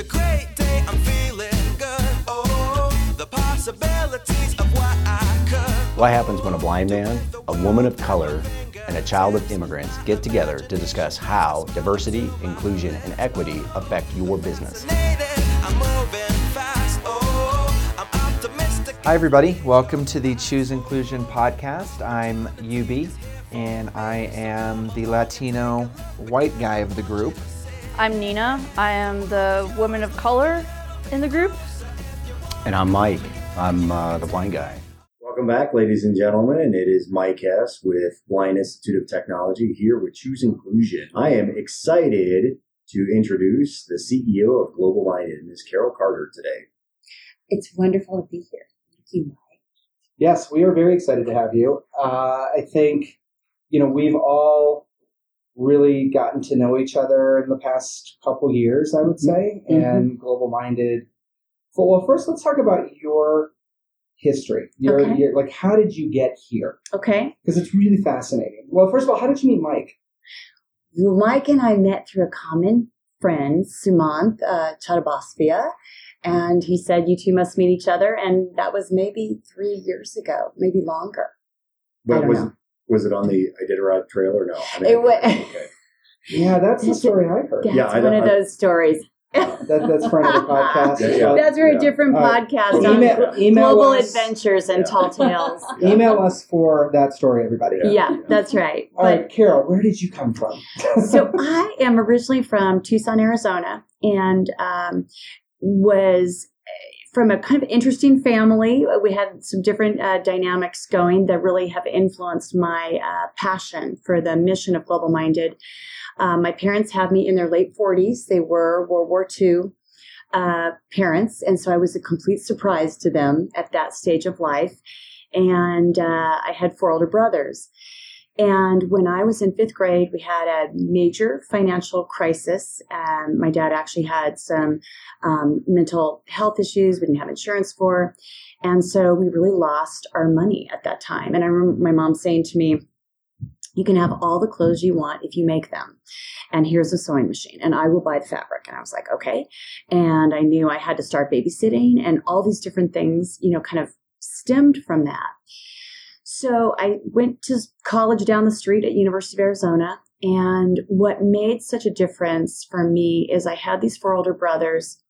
a great day, I'm feeling good. Oh, the possibilities of what I could. What happens when a blind man, a woman of color, and a child of immigrants get together to discuss how diversity, inclusion, and equity affect your business? Hi everybody, welcome to the Choose Inclusion podcast. I'm Yubi, and I am the Latino white guy of the group. I'm Nina, I am the woman of color in the group. And I'm Mike, I'm the blind guy. Welcome back, ladies and gentlemen. It is Mike Hess with Blind Institute of Technology here with Choose Inclusion. I am excited to introduce the CEO of GlobalMindED, Ms. Carol Carter, today. It's wonderful to be here. Yes, we are very excited to have you. I think, we've all really gotten to know each other in the past couple years, I would say, and GlobalMindED. So, well, first, let's talk about your history. Your how did you get here? Okay. Because it's really fascinating. Well, first of all, how did you meet Mike? Mike and I met through a common friend, Sumant Chattabasphia. And he said, you two must meet each other. And that was maybe 3 years ago, maybe longer. But was it on the Iditarod Trail or no? Okay. Yeah, that's the story I heard. Yeah, it's one of those stories. That's for another podcast. That's for a different podcast on Global Adventures and Tall Tales. Email us for that story, everybody. Yeah, that's right. All right, Carol, where did you come from? So I am originally from Tucson, Arizona. And was from a kind of interesting family. We had some different dynamics going that really have influenced my passion for the mission of GlobalMindED. My parents had me in their late 40s. They were World War II parents, and so I was a complete surprise to them at that stage of life. And I had four older brothers. And when I was in fifth grade, we had a major financial crisis. My dad actually had some mental health issues we didn't have insurance for. And so we really lost our money at that time. And I remember my mom saying to me, you can have all the clothes you want if you make them. And here's a sewing machine and I will buy the fabric. And I was like, okay. And I knew I had to start babysitting and all these different things, kind of stemmed from that. So I went to college down the street at University of Arizona, and what made such a difference for me is I had these four older brothers,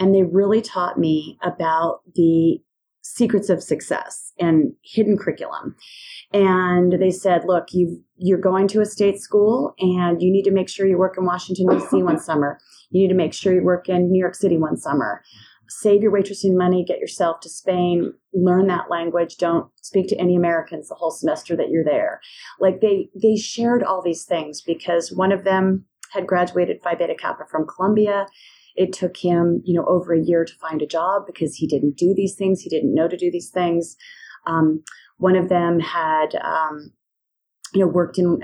and they really taught me about the secrets of success and hidden curriculum. And they said, look, you're going to a state school, and you need to make sure you work in Washington, D.C. one summer. You need to make sure you work in New York City one summer. Save your waitressing money, get yourself to Spain, learn that language, don't speak to any Americans the whole semester that you're there. Like they shared all these things because one of them had graduated Phi Beta Kappa from Columbia. It took him, over a year to find a job because he didn't do these things. He didn't know to do these things. One of them had, worked in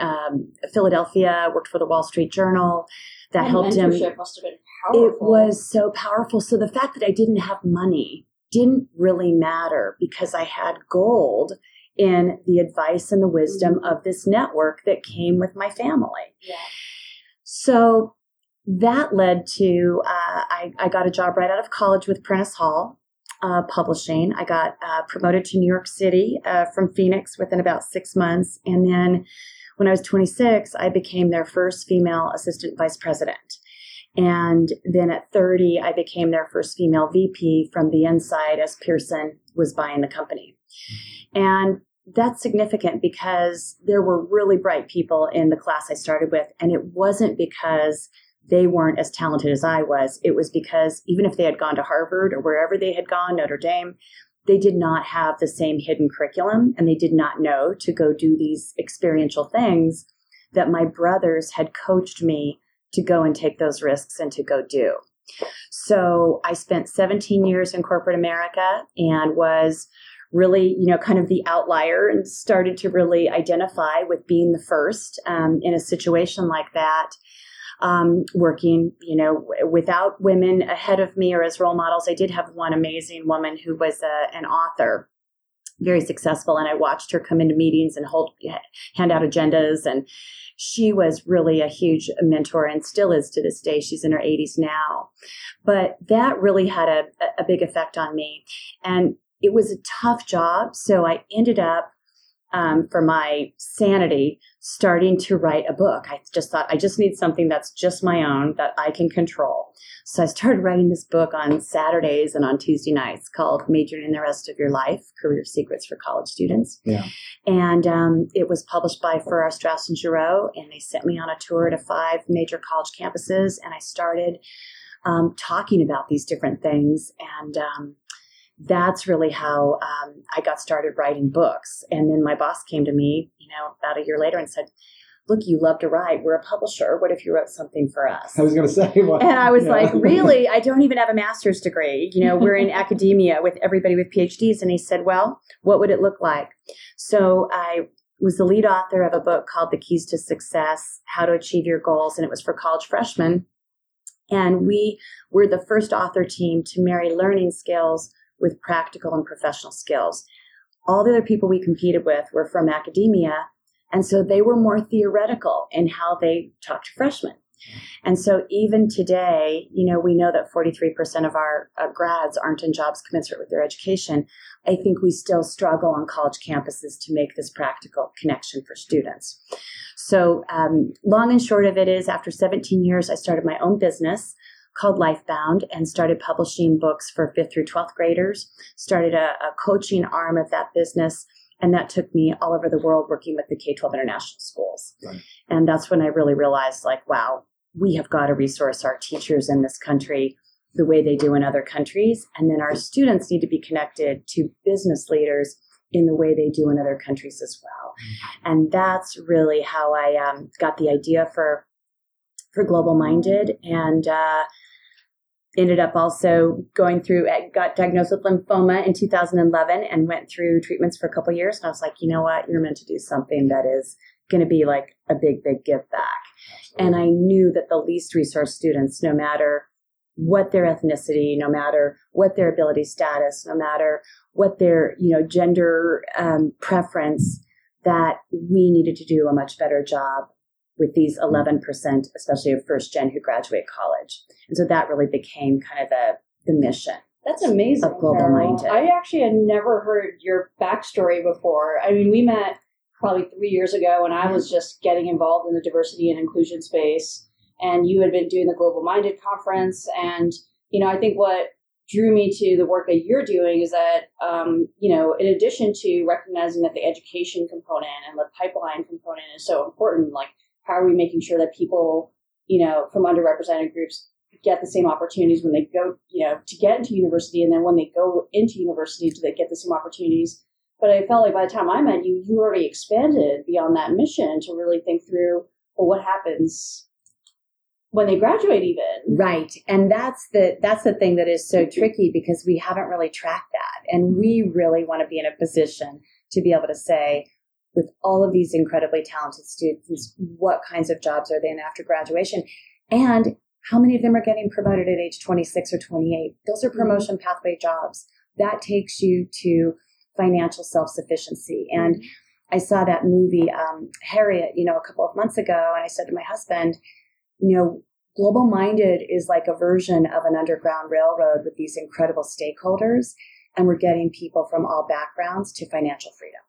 Philadelphia, worked for the Wall Street Journal. That and helped him. Must have been powerful. It was so powerful. So the fact that I didn't have money didn't really matter because I had gold in the advice and the wisdom of this network that came with my family. Yeah. So that led to, I got a job right out of college with Prentice Hall Publishing. I got promoted to New York City from Phoenix within about 6 months. And then when I was 26, I became their first female assistant vice president. And then at 30, I became their first female VP from the inside as Pearson was buying the company. And that's significant because there were really bright people in the class I started with. And it wasn't because they weren't as talented as I was. It was because even if they had gone to Harvard or wherever they had gone, Notre Dame, they did not have the same hidden curriculum and they did not know to go do these experiential things that my brothers had coached me to go and take those risks and to go do. So I spent 17 years in corporate America and was really, kind of the outlier and started to really identify with being the first in a situation like that. Working, without women ahead of me or as role models. I did have one amazing woman who was an author very successful. And I watched her come into meetings and hand out agendas. And she was really a huge mentor and still is to this day. She's in her 80s now. But that really had a big effect on me. And it was a tough job. So I ended up, for my sanity, starting to write a book. I just thought, I just need something that's just my own that I can control. So I started writing this book on Saturdays and on Tuesday nights called Majoring in the Rest of Your Life, Career Secrets for College Students. Yeah. And it was published by Farrar, Straus, and Giroux, and they sent me on a tour to 5 major college campuses, and I started talking about these different things. And that's really how I got started writing books. And then my boss came to me, about a year later and said, "Look, you love to write. We're a publisher. What if you wrote something for us?" I was going to say, well, and I was like, "Really? I don't even have a master's degree. We're in academia with everybody with PhDs." And he said, "Well, what would it look like?" So I was the lead author of a book called The Keys to Success, How to Achieve Your Goals. And it was for college freshmen. And we were the first author team to marry learning skills with practical and professional skills. All the other people we competed with were from academia, and so they were more theoretical in how they talked to freshmen. And so even today, we know that 43% of our grads aren't in jobs commensurate with their education. I think we still struggle on college campuses to make this practical connection for students. So long and short of it is, after 17 years, I started my own business called Lifebound and started publishing books for 5th through 12th graders, started a coaching arm of that business, and that took me all over the world working with the K-12 international schools. Right. And that's when I really realized, wow, we have got to resource our teachers in this country the way they do in other countries. And then our students need to be connected to business leaders in the way they do in other countries as well. And that's really how I got the idea for GlobalMindED, and ended up also going through, got diagnosed with lymphoma in 2011 and went through treatments for a couple of years. And I was like, you know what, you're meant to do something that is going to be like a big, big give back. Absolutely. And I knew that the least resourced students, no matter what their ethnicity, no matter what their ability status, no matter what their, gender preference, that we needed to do a much better job with these 11%, especially of first gen who graduate college. And so that really became kind of the mission. That's amazing. Of GlobalMindED. I actually had never heard your backstory before. I mean, we met probably 3 years ago when I was just getting involved in the diversity and inclusion space, and you had been doing the GlobalMindED conference. And, I think what drew me to the work that you're doing is that, in addition to recognizing that the education component and the pipeline component is so important, how are we making sure that people, from underrepresented groups get the same opportunities when they go, to get into university, and then when they go into university, do they get the same opportunities? But I felt like by the time I met you, you already expanded beyond that mission to really think through, well, what happens when they graduate even? Right. And that's the thing that is so tricky, because we haven't really tracked that. And we really want to be in a position to be able to say, with all of these incredibly talented students, what kinds of jobs are they in after graduation? And how many of them are getting promoted at age 26 or 28? Those are promotion pathway jobs. That takes you to financial self-sufficiency. And I saw that movie, Harriet, a couple of months ago, and I said to my husband, GlobalMindED is like a version of an underground railroad with these incredible stakeholders, and we're getting people from all backgrounds to financial freedom.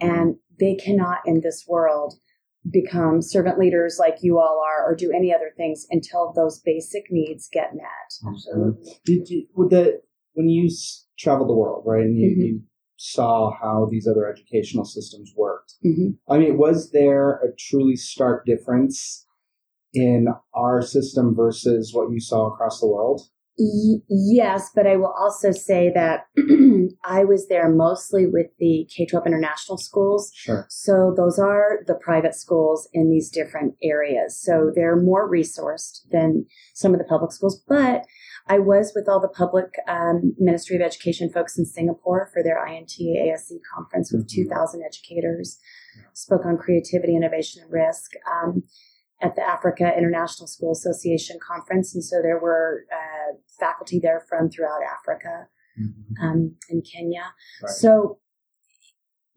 And they cannot in this world become servant leaders like you all are, or do any other things until those basic needs get met. Absolutely. When you traveled the world, right, and you saw how these other educational systems worked, I mean, was there a truly stark difference in our system versus what you saw across the world? Yes, but I will also say that I was there mostly with the K-12 international schools. Sure. So those are the private schools in these different areas. So they're more resourced than some of the public schools. But I was with all the public Ministry of Education folks in Singapore for their INTA-ASE conference with 2,000 educators, spoke on creativity, innovation, and risk at the Africa International School Association conference. And so there were faculty there from throughout Africa, in Kenya. Right. So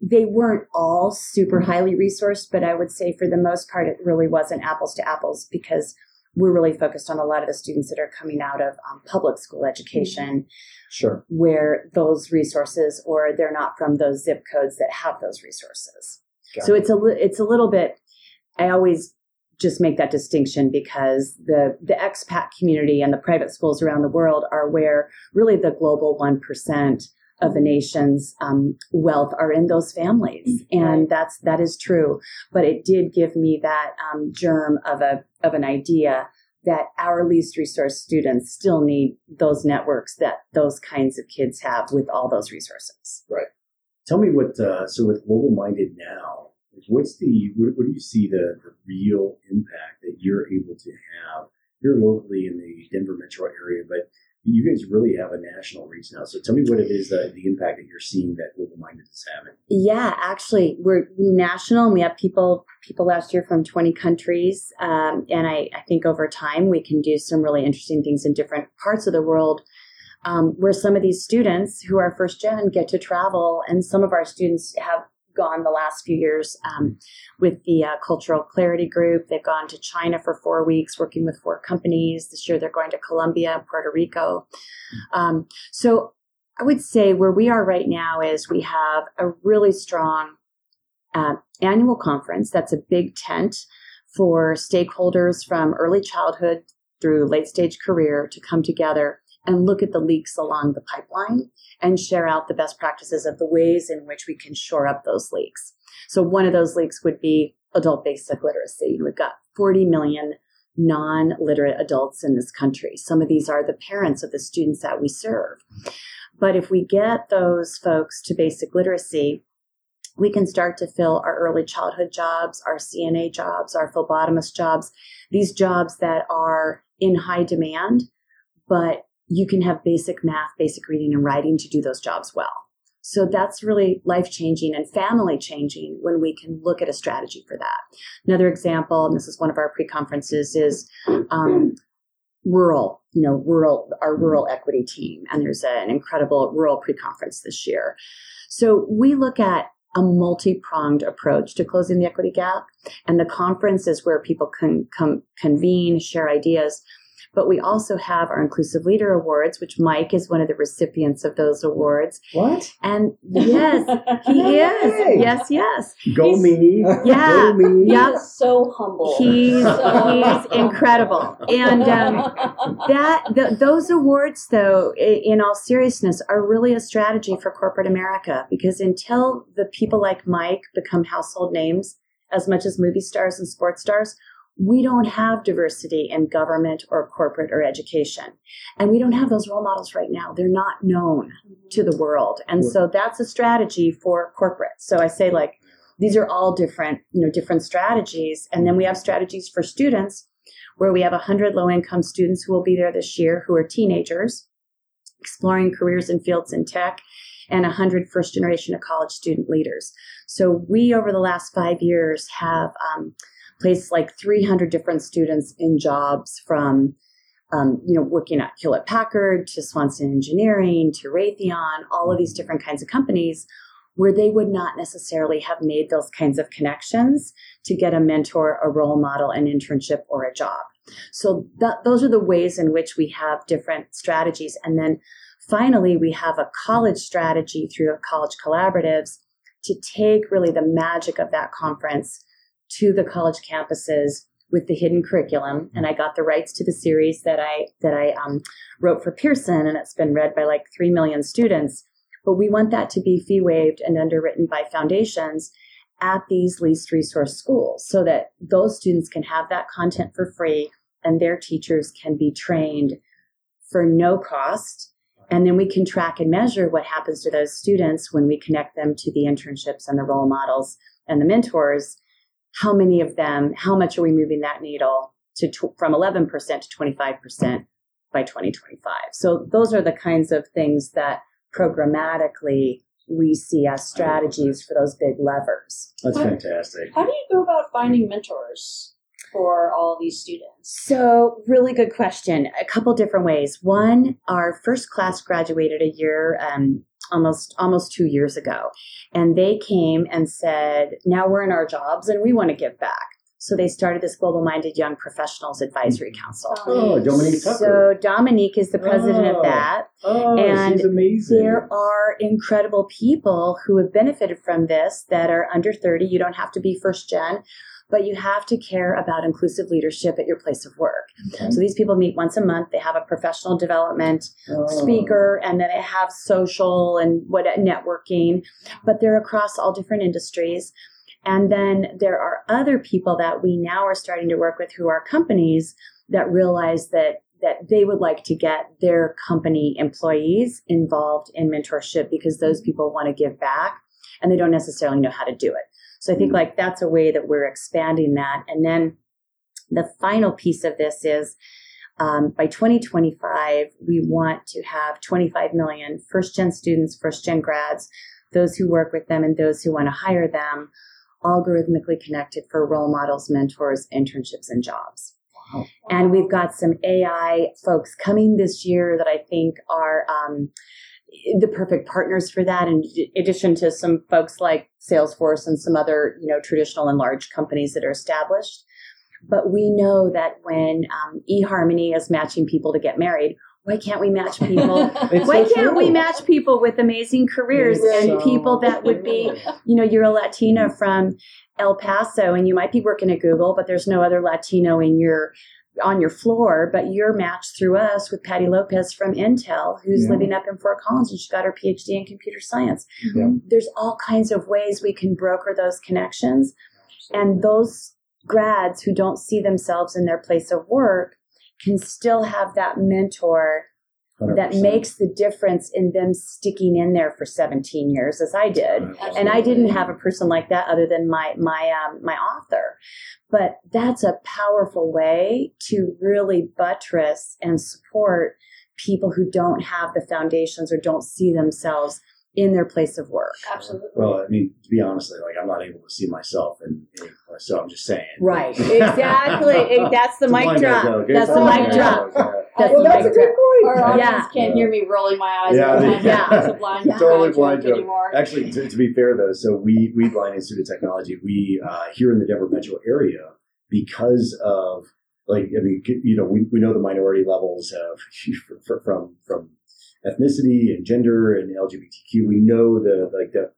They weren't all super highly resourced, but I would say for the most part, it really wasn't apples to apples because we're really focused on a lot of the students that are coming out of public school education, sure, where those resources, or they're not from those zip codes that have those resources. Got so it. it's a little bit, I always just make that distinction because the expat community and the private schools around the world are where really the global 1% of the nation's wealth are in those families. And right. that is true. But it did give me that germ of an idea that our least resource students still need those networks that those kinds of kids have with all those resources. Right. Tell me what, so with GlobalMindED now, what do you see the real impact that you're able to have? You're locally in the Denver metro area, but you guys really have a national reach now. So tell me what it is, the impact that you're seeing that GlobalMindED is having. Yeah, actually, we're national, and we have people last year from 20 countries. And I think over time, we can do some really interesting things in different parts of the world where some of these students who are first gen get to travel. And some of our students have gone the last few years with the Cultural Clarity Group. They've gone to China for 4 weeks, working with 4 companies. This year, they're going to Colombia and Puerto Rico. So I would say where we are right now is we have a really strong annual conference. That's a big tent for stakeholders from early childhood through late stage career to come together and look at the leaks along the pipeline and share out the best practices of the ways in which we can shore up those leaks. So one of those leaks would be adult basic literacy. We've got 40 million non-literate adults in this country. Some of these are the parents of the students that we serve. But if we get those folks to basic literacy, we can start to fill our early childhood jobs, our CNA jobs, our phlebotomist jobs, these jobs that are in high demand, but you can have basic math, basic reading and writing to do those jobs well. So that's really life-changing and family-changing when we can look at a strategy for that. Another example, and this is one of our pre-conferences, is our rural equity team. And there's an incredible rural pre-conference this year. So we look at a multi-pronged approach to closing the equity gap. And the conference is where people can come convene, share ideas. But we also have our Inclusive Leader Awards, which Mike is one of the recipients of those awards. What? And yes, he is. Yes, yes. Go me. Yeah. Go me. Yep. He is so humble. He's incredible. And those awards, though, in all seriousness, are really a strategy for corporate America, because until the people like Mike become household names as much as movie stars and sports stars, we don't have diversity in government or corporate or education. And we don't have those role models right now. They're not known to the world. And so that's a strategy for corporate. So I say, like, these are all different, different strategies. And then we have strategies for students where we have 100 low-income students who will be there this year who are teenagers exploring careers and fields in tech, and 100 first-generation of college student leaders. So we, over the last 5 years, have placed like 300 different students in jobs from, working at Hewlett Packard to Swanson Engineering to Raytheon, all of these different kinds of companies where they would not necessarily have made those kinds of connections to get a mentor, a role model, an internship, or a job. So those are the ways in which we have different strategies. And then finally, we have a college strategy through college collaboratives to take really the magic of that conference to the college campuses with the hidden curriculum. And I got the rights to the series that I wrote for Pearson, and it's been read by like 3 million students. But we want that to be fee waived and underwritten by foundations at these least resource schools so that those students can have that content for free and their teachers can be trained for no cost. And then we can track and measure what happens to those students when we connect them to the internships and the role models and the mentors. How many of them, how much are we moving that needle from 11% to 25% by 2025? So those are the kinds of things that programmatically we see as strategies for those big levers. That's fantastic. How do you go about finding mentors for all these students? So really good question. A couple different ways. One, our first class graduated a year almost 2 years ago. And they came and said, now we're in our jobs and we want to give back. So they started this GlobalMindED Young Professionals Advisory Council. Oh, Dominique Tucker. So Dominique is the president of that. Oh, and she's amazing. There are incredible people who have benefited from this that are under 30. You don't have to be first gen, but you have to care about inclusive leadership at your place of work. Okay. So these people meet once a month. They have a professional development speaker, and then they have social and networking. But they're across all different industries. And then there are other people that we now are starting to work with who are companies that realize that they would like to get their company employees involved in mentorship because those people want to give back and they don't necessarily know how to do it. So I think like that's a way that we're expanding that. And then the final piece of this is by 2025, we want to have 25 million first-gen students, first-gen grads, those who work with them and those who want to hire them, algorithmically connected for role models, mentors, internships, and jobs. Wow. And we've got some AI folks coming this year that I think are the perfect partners for that, in addition to some folks like Salesforce and some other traditional and large companies that are established. But we know that when eHarmony is matching people to get married, why can't we match people? We match people with amazing careers and people that would be, you're a Latina from El Paso and you might be working at Google, but there's no other Latino on your floor, but you're matched through us with Patty Lopez from Intel, who's living up in Fort Collins, and she got her PhD in computer science. Yeah. There's all kinds of ways we can broker those connections. And those grads who don't see themselves in their place of work can still have that mentor 100%. That makes the difference in them sticking in there for 17 years, as I did. Absolutely. And I didn't have a person like that other than my author. But that's a powerful way to really buttress and support people who don't have the foundations or don't see themselves in their place of work. Absolutely. Well, I mean, to be honest, I'm not able to see myself, and so I'm just saying. Right. Exactly. That's the mic drop. That's the mic drop. Well, that's a good point. Our audience can't hear me rolling my eyes. It's a blind joke. Totally blind joke. Actually, to be fair though, so we Blind Institute of Technology, we here in the Denver metro area, because of we know the minority levels of from ethnicity and gender and LGBTQ. We know the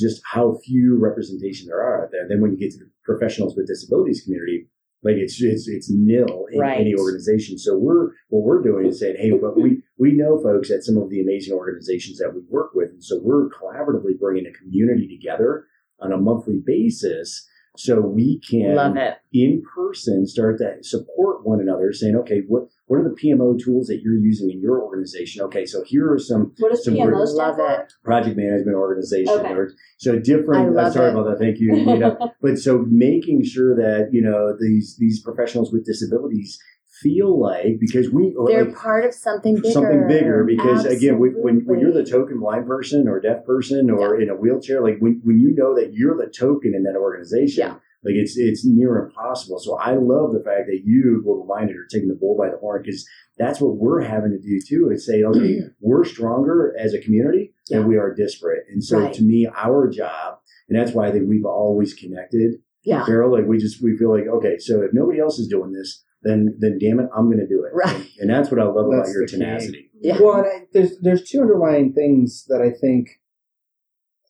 just how few representation there are out there. And then when you get to the professionals with disabilities community, it's nil in any organization. So what we're doing is saying, hey, but we know folks at some of the amazing organizations that we work with, and so we're collaboratively bringing a community together on a monthly basis. So we can, in person, start to support one another, saying, okay, what are the PMO tools that you're using in your organization? Okay, so here are some... What does PMO stand for? Project Management Organization. Okay. So different... sorry about that. Thank you. But so making sure that, these professionals with disabilities feel like, because they're part of something bigger. Something bigger, because again, when you're the token blind person or deaf person or in a wheelchair, when you know that you're the token in that organization, it's near impossible. So I love the fact that you, GlobalMindED, are taking the bull by the horn, because that's what we're having to do too, is say, okay, we're stronger as a community and we are disparate. And so to me, our job, and that's why I think we've always connected, Carol, we feel like, okay, so if nobody else is doing this, then damn it, I'm going to do it. Right. And that's what I love about your tenacity. Yeah. Well, and there's two underlying things that I think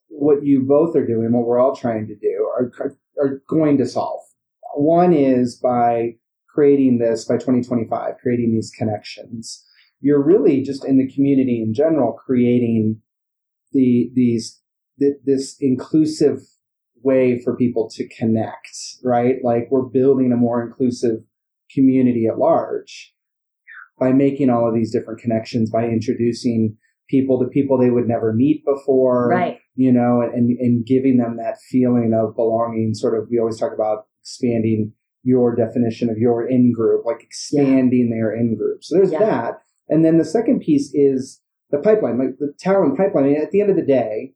what you both are doing, what we're all trying to do, are going to solve. One is by creating this, by 2025, creating these connections. You're really just in the community in general creating this inclusive way for people to connect, right? Like, we're building a more inclusive community at large by making all of these different connections, by introducing people to people they would never meet before, and giving them that feeling of belonging. Sort of, we always talk about expanding your definition of your in-group, like expanding their in-group. So there's that. And then the second piece is the pipeline, like the talent pipeline. I mean, at the end of the day,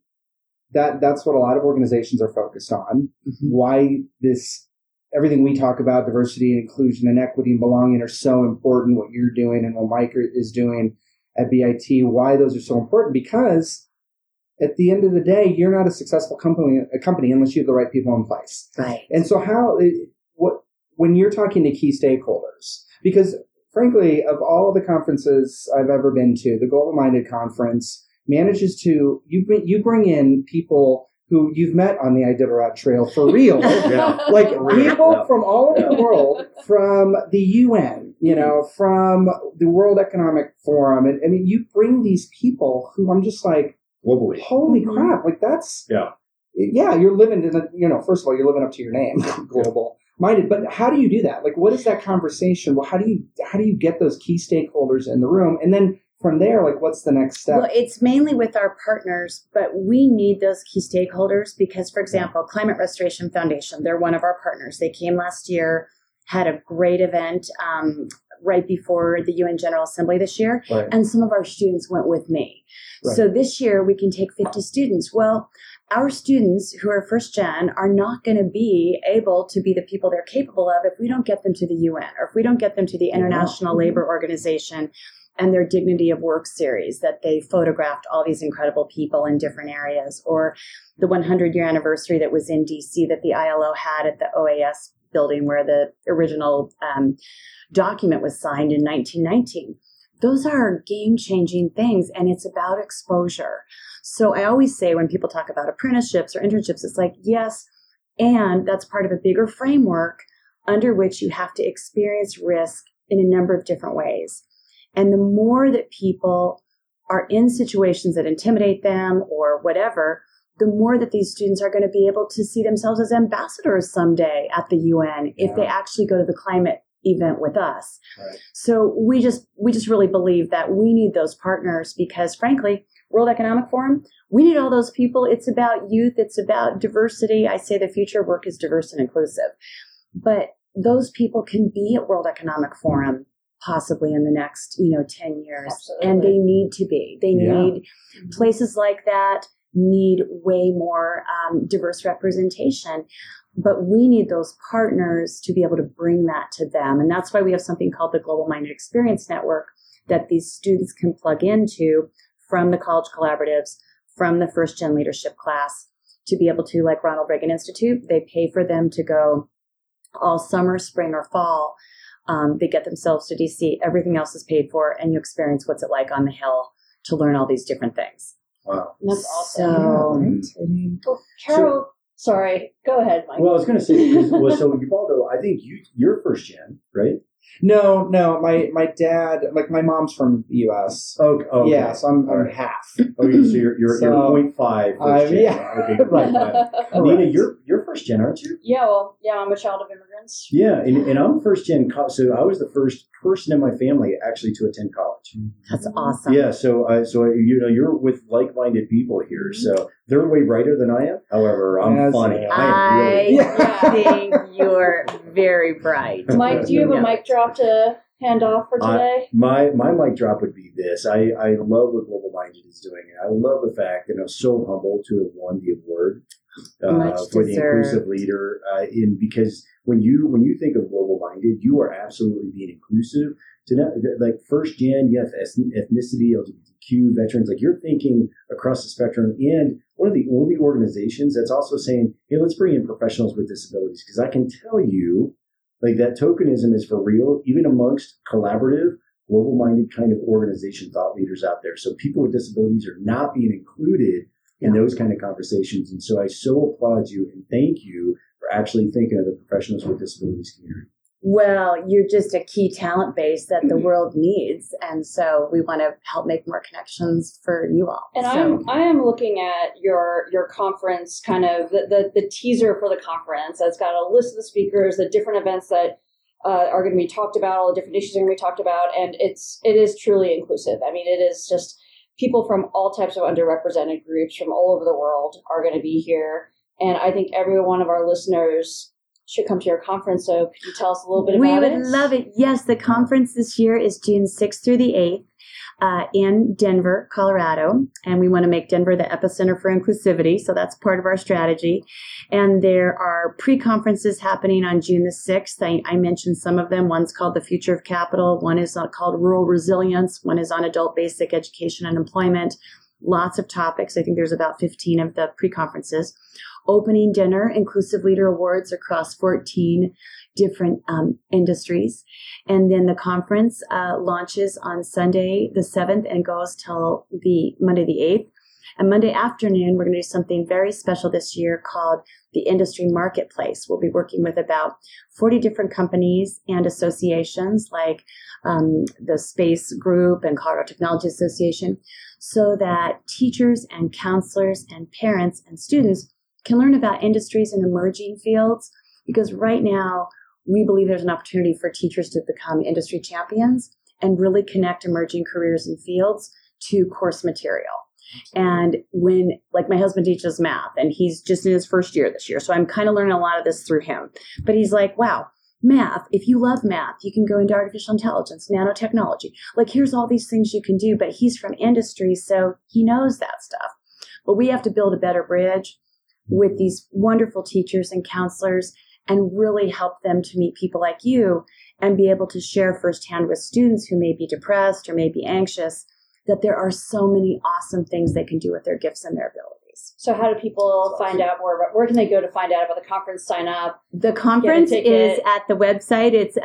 that's what a lot of organizations are focused on. Mm-hmm. Why this... Everything we talk about, diversity and inclusion and equity and belonging, are so important, what you're doing and what Mike is doing. at BIT, why those are so important, because at the end of the day, you're not a successful company unless you have the right people in place. Right. And so when you're talking to key stakeholders, because frankly, of all the conferences I've ever been to, the GlobalMindED conference manages to, you bring in people who you've met on the Iditarod Trail for real. Yeah. Like for real. People from all over the world, from the UN, from the World Economic Forum. And I mean, you bring these people who I'm just like, globally. Holy crap. Like that's, yeah, you're living in the, first of all, you're living up to your name, GlobalMindED. But how do you do that? Like, what is that conversation? Well, how do you get those key stakeholders in the room? And then from there, like, what's the next step? Well, it's mainly with our partners, but we need those key stakeholders because, for example, Climate Restoration Foundation, they're one of our partners. They came last year, had a great event right before the UN General Assembly this year, right. And some of our students went with me. Right. So this year, we can take 50 students. Well, our students who are first gen are not going to be able to be the people they're capable of if we don't get them to the UN or if we don't get them to the International Labor Organization and their Dignity of Work series that they photographed all these incredible people in different areas, or the 100-year anniversary that was in D.C. that the ILO had at the OAS building where the original document was signed in 1919. Those are game-changing things, and it's about exposure. So I always say when people talk about apprenticeships or internships, it's like, yes, and that's part of a bigger framework under which you have to experience risk in a number of different ways. And the more that people are in situations that intimidate them or whatever, the more that these students are going to be able to see themselves as ambassadors someday at the UN if they actually go to the climate event with us. Right. So we just really believe that we need those partners because, frankly, World Economic Forum, we need all those people. It's about youth. It's about diversity. I say the future work is diverse and inclusive. But those people can be at World Economic Forum possibly in the next, 10 years. Absolutely. And they need to be. They need places like that need way more diverse representation. But we need those partners to be able to bring that to them. And that's why we have something called the GlobalMindED Experience Network that these students can plug into from the college collaboratives, from the first gen leadership class, to be able to, like Ronald Reagan Institute, they pay for them to go all summer, spring, or fall. They get themselves to DC. Everything else is paid for, and you experience what's it like on the Hill to learn all these different things. Wow. That's awesome. So, well, Carol, sorry. Go ahead, Mike. Well, I was going to say, so Ubaldo, I think you're first gen, right? No. My dad, like my mom's from the U.S. Okay. Yeah, so I'm half. Okay, so you're 0.5 first gen. Yeah. Okay, right. Nina, you're first gen, aren't you? Yeah, I'm a child of immigrants. Yeah, and I'm first gen, so I was the first person in my family actually to attend college. That's awesome. Yeah, so you're with like-minded people here, so they're way brighter than I am. However, I'm funny. I think you're very bright. Mike, do you have a mic drop to hand off for today? My mic drop would be this. I love what GlobalMindED is doing. I love the fact that I'm so humbled to have won the award for the inclusive leader. Because when you think of GlobalMindED, you are absolutely being inclusive. To not, like first gen, yes, ethnicity, LGBTQ, veterans. Like you're thinking across the spectrum, and one of the only organizations that's also saying, "Hey, let's bring in professionals with disabilities," because I can tell you. Like that tokenism is for real, even amongst collaborative, global-minded kind of organization thought leaders out there. So people with disabilities are not being included in those kind of conversations. And so I so applaud you and thank you for actually thinking of the professionals with disabilities community. Well, you're just a key talent base that the world needs. And so we want to help make more connections for you all. And I am looking at your conference, kind of the teaser for the conference. That's got a list of the speakers, the different events that are going to be talked about, all the different issues are going to be talked about. And it is truly inclusive. I mean, it is just people from all types of underrepresented groups from all over the world are going to be here. And I think every one of our listeners should come to your conference. So could you tell us a little bit about it? We would love it. Yes, the conference this year is June 6th through the 8th. in Denver, Colorado, and we want to make Denver the epicenter for inclusivity, so that's part of our strategy. And there are pre-conferences happening on June the 6th. I mentioned some of them. One's called The Future of Capital. One is called Rural Resilience. One is on adult basic education and employment. Lots of topics. I think there's about 15 of the pre-conferences. Opening dinner, Inclusive Leader Awards across 14 different industries. And then the conference launches on Sunday the 7th and goes till the Monday the 8th. And Monday afternoon, we're going to do something very special this year called the Industry Marketplace. We'll be working with about 40 different companies and associations like the Space Group and Colorado Technology Association, so that teachers and counselors and parents and students can learn about industries in emerging fields, because right now we believe there's an opportunity for teachers to become industry champions and really connect emerging careers and fields to course material. And when, like, my husband teaches math and he's just in his first year this year, so I'm kind of learning a lot of this through him. But he's like, wow, math, if you love math, you can go into artificial intelligence, nanotechnology. Like, here's all these things you can do, but he's from industry, so he knows that stuff. But we have to build a better bridge with these wonderful teachers and counselors and really help them to meet people like you and be able to share firsthand with students who may be depressed or may be anxious that there are so many awesome things they can do with their gifts and their abilities. So how do people find out more? Where can they go to find out about the conference, sign up? The conference is at the website. It's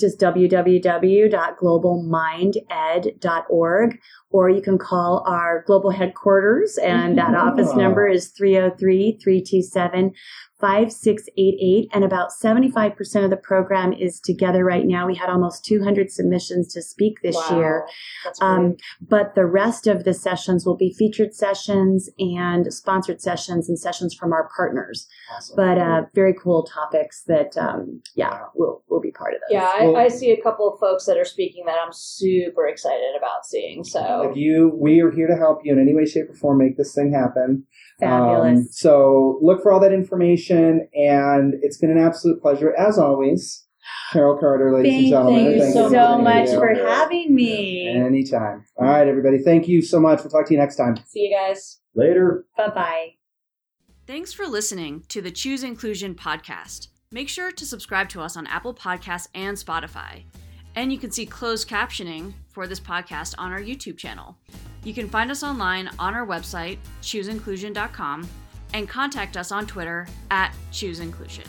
just www.globalminded.org. Or you can call our global headquarters, and that office number is 303-327-5688. And about 75% of the program is together right now. We had almost 200 submissions to speak this year. But the rest of the sessions will be featured sessions and sponsored sessions and sessions from our partners. Awesome. But very cool topics that, will be part of those. Yeah, I see a couple of folks that are speaking that I'm super excited about seeing. So we are here to help you in any way, shape, or form make this thing happen. Fabulous. So look for all that information, and it's been an absolute pleasure, as always. Carol Carter, ladies and gentlemen. Thank you so much for having me. Anytime. All right, everybody. Thank you so much. We'll talk to you next time. See you guys. Later. Bye-bye. Thanks for listening to the Choose Inclusion podcast. Make sure to subscribe to us on Apple Podcasts and Spotify. And you can see closed captioning for this podcast on our YouTube channel. You can find us online on our website, chooseinclusion.com, and contact us on Twitter @chooseinclusion.